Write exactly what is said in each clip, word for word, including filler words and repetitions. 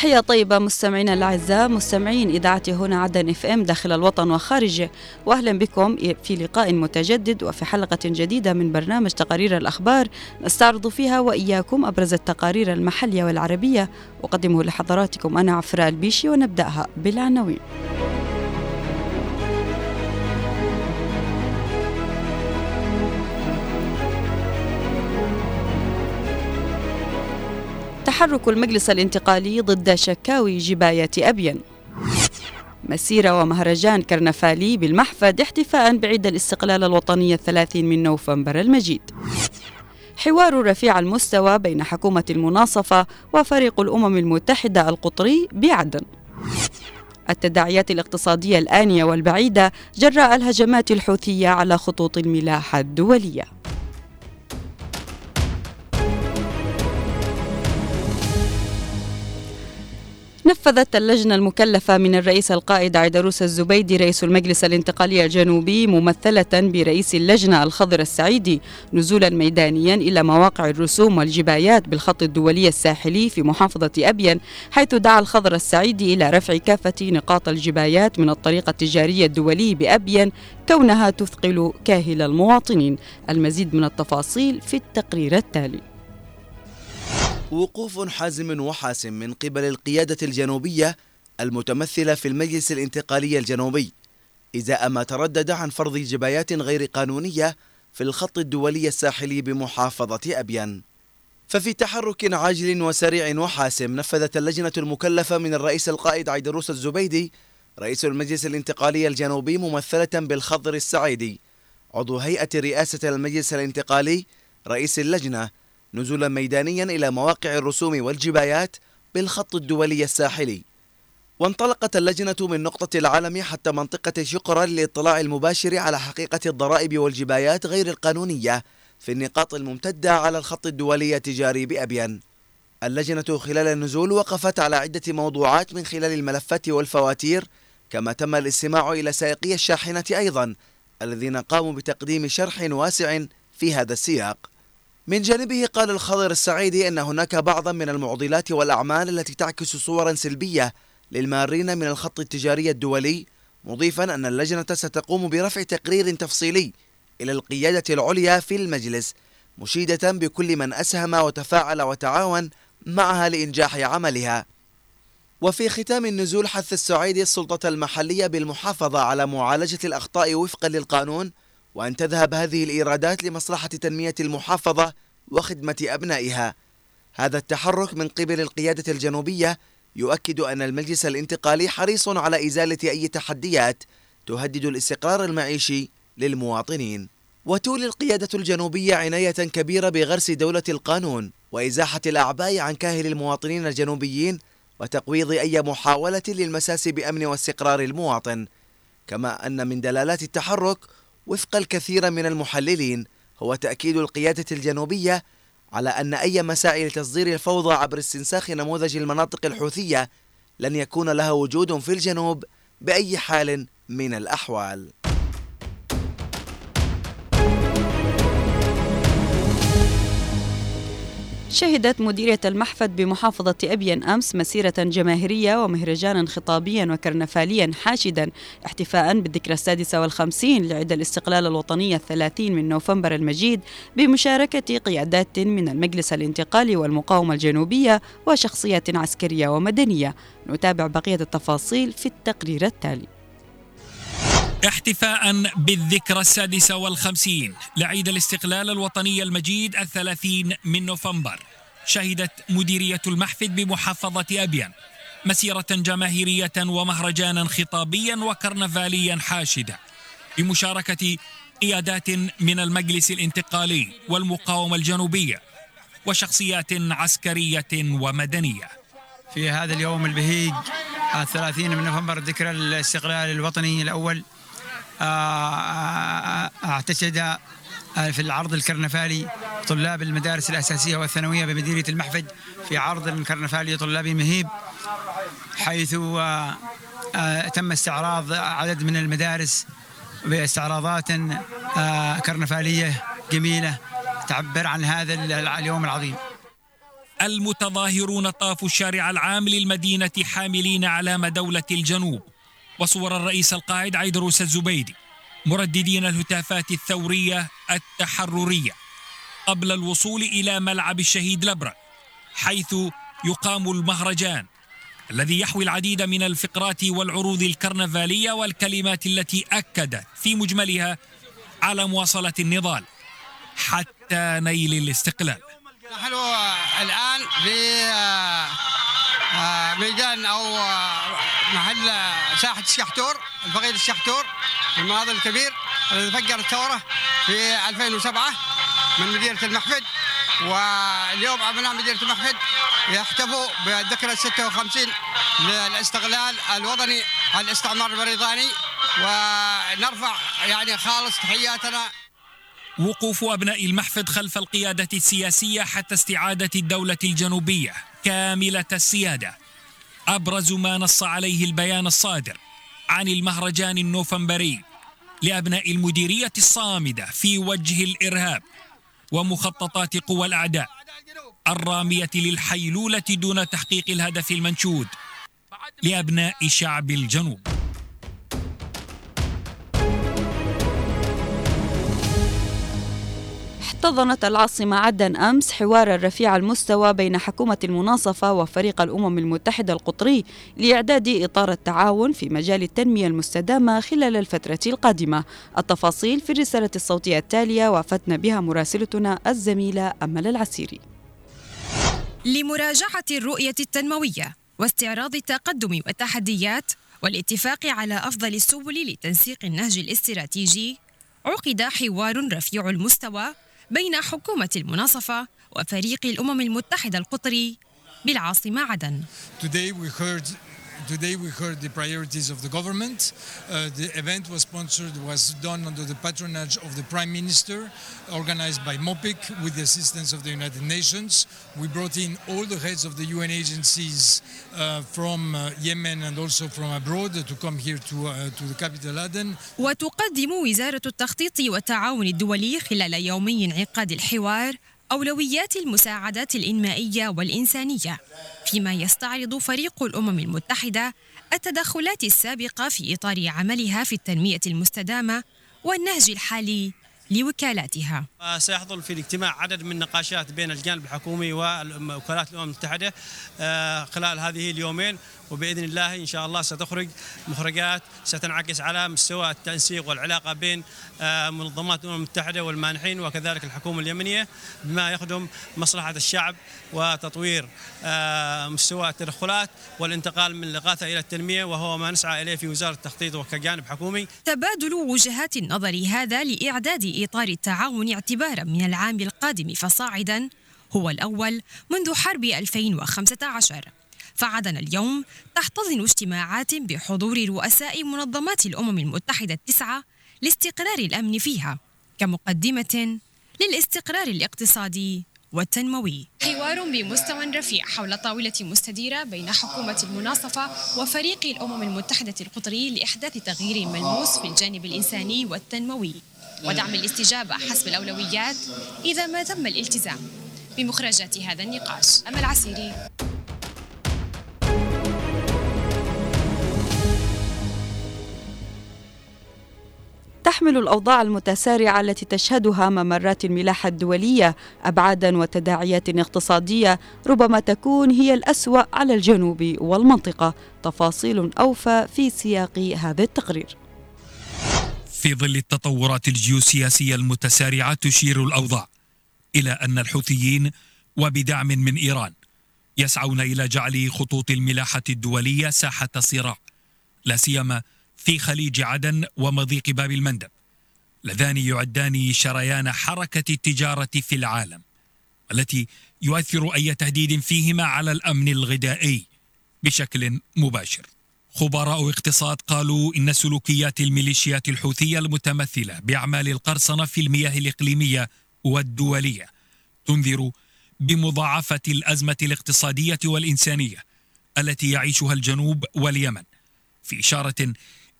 تحية طيبة مستمعينا الأعزاء، مستمعين إذاعة هنا عدن اف ام داخل الوطن وخارجه، وأهلا بكم في لقاء متجدد وفي حلقة جديدة من برنامج تقارير الأخبار نستعرض فيها وإياكم أبرز التقارير المحلية والعربية، أقدمه لحضراتكم أنا عفراء البيشي، ونبدأها بالعناوين. تحرك المجلس الانتقالي ضد شكاوي جباية أبين. مسيرة ومهرجان كرنفالي بالمحفد احتفاء بعيد الاستقلال الوطني الثلاثين من نوفمبر المجيد. حوار رفيع المستوى بين حكومة المناصفة وفريق الأمم المتحدة القطري بعدن. التداعيات الاقتصادية الآنية والبعيدة جراء الهجمات الحوثية على خطوط الملاحة الدولية. نفذت اللجنة المكلفة من الرئيس القائد عيدروس الزبيدي رئيس المجلس الانتقالي الجنوبي ممثلة برئيس اللجنة الخضر السعيدي نزولا ميدانيا إلى مواقع الرسوم والجبايات بالخط الدولي الساحلي في محافظة أبين، حيث دعا الخضر السعيدي إلى رفع كافة نقاط الجبايات من الطريق التجاري الدولي بأبين كونها تثقل كاهل المواطنين. المزيد من التفاصيل في التقرير التالي. وقوف حازم وحاسم من قبل القيادة الجنوبية المتمثلة في المجلس الانتقالي الجنوبي إزاء ما تردد عن فرض جبايات غير قانونية في الخط الدولي الساحلي بمحافظة أبين. ففي تحرك عاجل وسريع وحاسم نفذت اللجنة المكلفة من الرئيس القائد عيدروس الزبيدي رئيس المجلس الانتقالي الجنوبي ممثلة بالخضر السعيدي عضو هيئة رئاسة المجلس الانتقالي رئيس اللجنة نزولا ميدانيا إلى مواقع الرسوم والجبايات بالخط الدولي الساحلي. وانطلقت اللجنة من نقطة العالم حتى منطقة شقرة للاطلاع المباشر على حقيقة الضرائب والجبايات غير القانونية في النقاط الممتدة على الخط الدولي التجاري بأبين. اللجنة خلال النزول وقفت على عدة موضوعات من خلال الملفات والفواتير، كما تم الاستماع إلى سائقي الشاحنة أيضا الذين قاموا بتقديم شرح واسع في هذا السياق. من جانبه قال الخضر السعيدي أن هناك بعضا من المعضلات والأعمال التي تعكس صورا سلبية للمارين من الخط التجاري الدولي، مضيفا أن اللجنة ستقوم برفع تقرير تفصيلي إلى القيادة العليا في المجلس، مشيدة بكل من أسهم وتفاعل وتعاون معها لإنجاح عملها. وفي ختام النزول حث السعيدي السلطة المحلية بالمحافظة على معالجة الأخطاء وفقا للقانون، وأن تذهب هذه الإيرادات لمصلحة تنمية المحافظة وخدمة أبنائها. هذا التحرك من قبل القيادة الجنوبية يؤكد أن المجلس الانتقالي حريص على إزالة أي تحديات تهدد الاستقرار المعيشي للمواطنين. وتولي القيادة الجنوبية عناية كبيرة بغرس دولة القانون وإزاحة الأعباء عن كاهل المواطنين الجنوبيين وتقويض أي محاولة للمساس بأمن واستقرار المواطن. كما أن من دلالات التحرك وفق الكثير من المحللين هو تأكيد القيادة الجنوبية على أن أي مساعي لتصدير الفوضى عبر استنساخ نموذج المناطق الحوثية لن يكون لها وجود في الجنوب بأي حال من الأحوال. شهدت مديرية المحفد بمحافظة أبين أمس مسيرة جماهيرية ومهرجانا خطابيا وكرنفاليا حاشدا احتفاء بالذكرى السادسة والخمسين لعيد الاستقلال الوطني الثلاثين من نوفمبر المجيد بمشاركة قيادات من المجلس الانتقالي والمقاومة الجنوبية وشخصيات عسكرية ومدنية. نتابع بقية التفاصيل في التقرير التالي. احتفاء بالذكرى السادسة والخمسين لعيد الاستقلال الوطني المجيد الثلاثين من نوفمبر، شهدت مديرية المحفد بمحافظة أبين مسيرة جماهيرية ومهرجانا خطابيا وكرنفاليا حاشدا بمشاركة قيادات من المجلس الانتقالي والمقاومة الجنوبية وشخصيات عسكرية ومدنية. في هذا اليوم البهيج الثلاثين من نوفمبر ذكرى الاستقلال الوطني الأول، اعتشد في العرض الكرنفالي طلاب المدارس الأساسية والثانوية بمديرية المحفد في عرض كرنفالي طلابي مهيب، حيث تم استعراض عدد من المدارس باستعراضات كرنفالية جميلة تعبر عن هذا اليوم العظيم. المتظاهرون طافوا الشارع العام للمدينة حاملين علامة دولة الجنوب وصور الرئيس القائد عيدروس الزبيدي، مرددين الهتافات الثورية التحررية قبل الوصول إلى ملعب الشهيد لبرة حيث يقام المهرجان الذي يحوي العديد من الفقرات والعروض الكرنفالية والكلمات التي أكدت في مجملها على مواصلة النضال حتى نيل الاستقلال. نحن الآن في ميدان أو محل ساحة الشحتور، الفقيد الشحتور، المناضل الكبير الذي فجر الثورة في ألفين وسبعة من مدينة المحفد. واليوم أبناء مدينة المحفد يحتفوا بالذكرى الستة وخمسين للاستقلال الوطني عن الاستعمار البريطاني، ونرفع يعني خالص تحياتنا. وقوف أبناء المحفد خلف القيادة السياسية حتى استعادة الدولة الجنوبية كاملة السيادة أبرز ما نص عليه البيان الصادر عن المهرجان النوفمبري لأبناء المديرية الصامدة في وجه الإرهاب ومخططات قوى الأعداء الرامية للحيلولة دون تحقيق الهدف المنشود لأبناء شعب الجنوب. احتضنت العاصمة عدن أمس حوارا رفيع المستوى بين حكومة المناصفة وفريق الأمم المتحدة القطري لإعداد إطار التعاون في مجال التنمية المستدامة خلال الفترة القادمة. التفاصيل في الرسالة الصوتية التالية وفتنا بها مراسلتنا الزميلة أمل العسيري. لمراجعة الرؤية التنموية واستعراض التقدم والتحديات والاتفاق على أفضل السبل لتنسيق النهج الاستراتيجي، عقد حوار رفيع المستوى بين حكومة المناصفة وفريق الأمم المتحدة القطري بالعاصمة عدن. Today we heard the priorities of the government. Uh, the event was sponsored, was done under the patronage of the Prime Minister, organized by MOPIC with the assistance of the United Nations. We brought in all the heads of the U N agencies uh, from uh, Yemen and also from abroad to come here to, uh, to the capital Aden. وتقدم وزارة التخطيط والتعاون الدولي خلال يومي انعقاد الحوار أولويات المساعدات الإنمائية والإنسانية، فيما يستعرض فريق الأمم المتحدة التدخلات السابقة في إطار عملها في التنمية المستدامة والنهج الحالي لوكالاتها. سيحضر في الاجتماع عدد من النقاشات بين الجانب الحكومي ووكالات الأمم المتحدة خلال هذه اليومين، وبإذن الله إن شاء الله ستخرج مخرجات ستنعكس على مستوى التنسيق والعلاقة بين منظمات الأمم المتحدة والمانحين وكذلك الحكومة اليمنية، بما يخدم مصلحة الشعب وتطوير مستوى التدخلات والانتقال من الإغاثة إلى التنمية، وهو ما نسعى إليه في وزارة التخطيط وكجانب حكومي. تبادل وجهات النظر هذا لإعداد إطار التعاون اعتبارا من العام القادم فصاعدا هو الأول منذ حرب ألفين وخمسة عشر. فعدن اليوم تحتضن اجتماعات بحضور رؤساء منظمات الأمم المتحدة التسعة لاستقرار الأمن فيها كمقدمة للاستقرار الاقتصادي والتنموي. حوار بمستوى رفيع حول طاولة مستديرة بين حكومة المناصفة وفريق الأمم المتحدة القطري لإحداث تغيير ملموس في الجانب الإنساني والتنموي ودعم الاستجابة حسب الأولويات إذا ما تم الالتزام بمخرجات هذا النقاش. أمل العسيري. تحمل الأوضاع المتسارعة التي تشهدها ممرات الملاحة الدولية أبعاداً وتداعيات اقتصادية ربما تكون هي الأسوأ على الجنوب والمنطقة. تفاصيل أوفى في سياق هذا التقرير. في ظل التطورات الجيوسياسية المتسارعة تشير الأوضاع إلى أن الحوثيين وبدعم من إيران يسعون إلى جعل خطوط الملاحة الدولية ساحة صراع، لا سيما في خليج عدن ومضيق باب المندب اللذان يعدان شريان حركة التجارة في العالم التي يؤثر أي تهديد فيهما على الأمن الغذائي بشكل مباشر. خبراء اقتصاد قالوا إن سلوكيات الميليشيات الحوثية المتمثلة بأعمال القرصنة في المياه الإقليمية والدولية تنذر بمضاعفة الأزمة الاقتصادية والإنسانية التي يعيشها الجنوب واليمن، في إشارة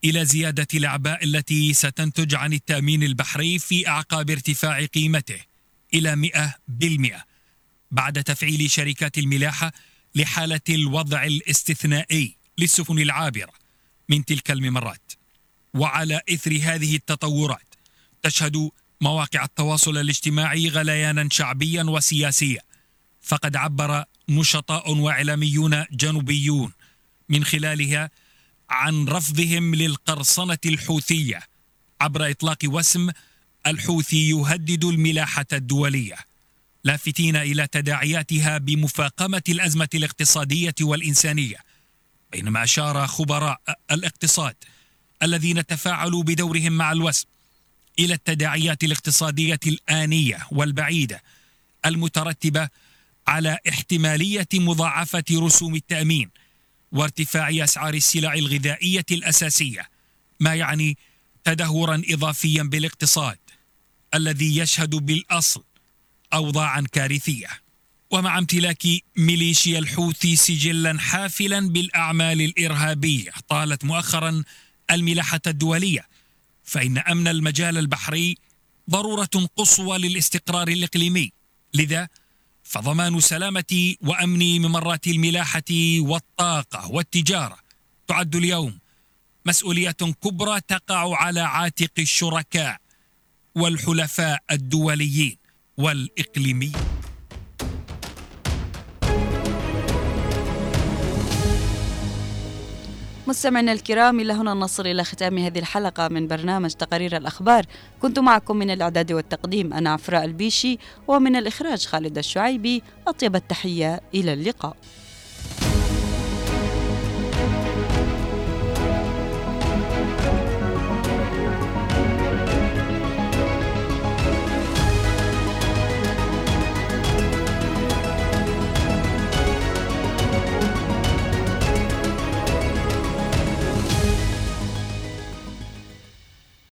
إلى زيادة الأعباء التي ستنتج عن التأمين البحري في أعقاب ارتفاع قيمته إلى مئة بالمئة بعد تفعيل شركات الملاحة لحالة الوضع الاستثنائي للسفن العابرة من تلك الممرات. وعلى إثر هذه التطورات تشهد مواقع التواصل الاجتماعي غليانا شعبيا وسياسيا، فقد عبر نشطاء وإعلاميون جنوبيون من خلالها عن رفضهم للقرصنة الحوثية عبر إطلاق وسم الحوثي يهدد الملاحة الدولية، لافتين إلى تداعياتها بمفاقمة الأزمة الاقتصادية والإنسانية، بينما أشار خبراء الاقتصاد الذين تفاعلوا بدورهم مع الوسم إلى التداعيات الاقتصادية الآنية والبعيدة المترتبة على احتمالية مضاعفة رسوم التأمين وارتفاع أسعار السلع الغذائية الأساسية، ما يعني تدهورا إضافيا بالاقتصاد الذي يشهد بالأصل أوضاعا كارثية. ومع امتلاك ميليشيا الحوثي سجلا حافلا بالأعمال الإرهابية طالت مؤخرا الملاحة الدولية، فإن أمن المجال البحري ضرورة قصوى للاستقرار الإقليمي، لذا فضمان سلامة وأمن ممرات الملاحة والطاقة والتجارة تعد اليوم مسؤولية كبرى تقع على عاتق الشركاء والحلفاء الدوليين والإقليميين. مستمعينا الكرام، إلى هنا نصل إلى ختام هذه الحلقة من برنامج تقارير الأخبار. كنت معكم من الإعداد والتقديم أنا عفراء البيشي، ومن الإخراج خالد الشعيبي. أطيب التحية، إلى اللقاء.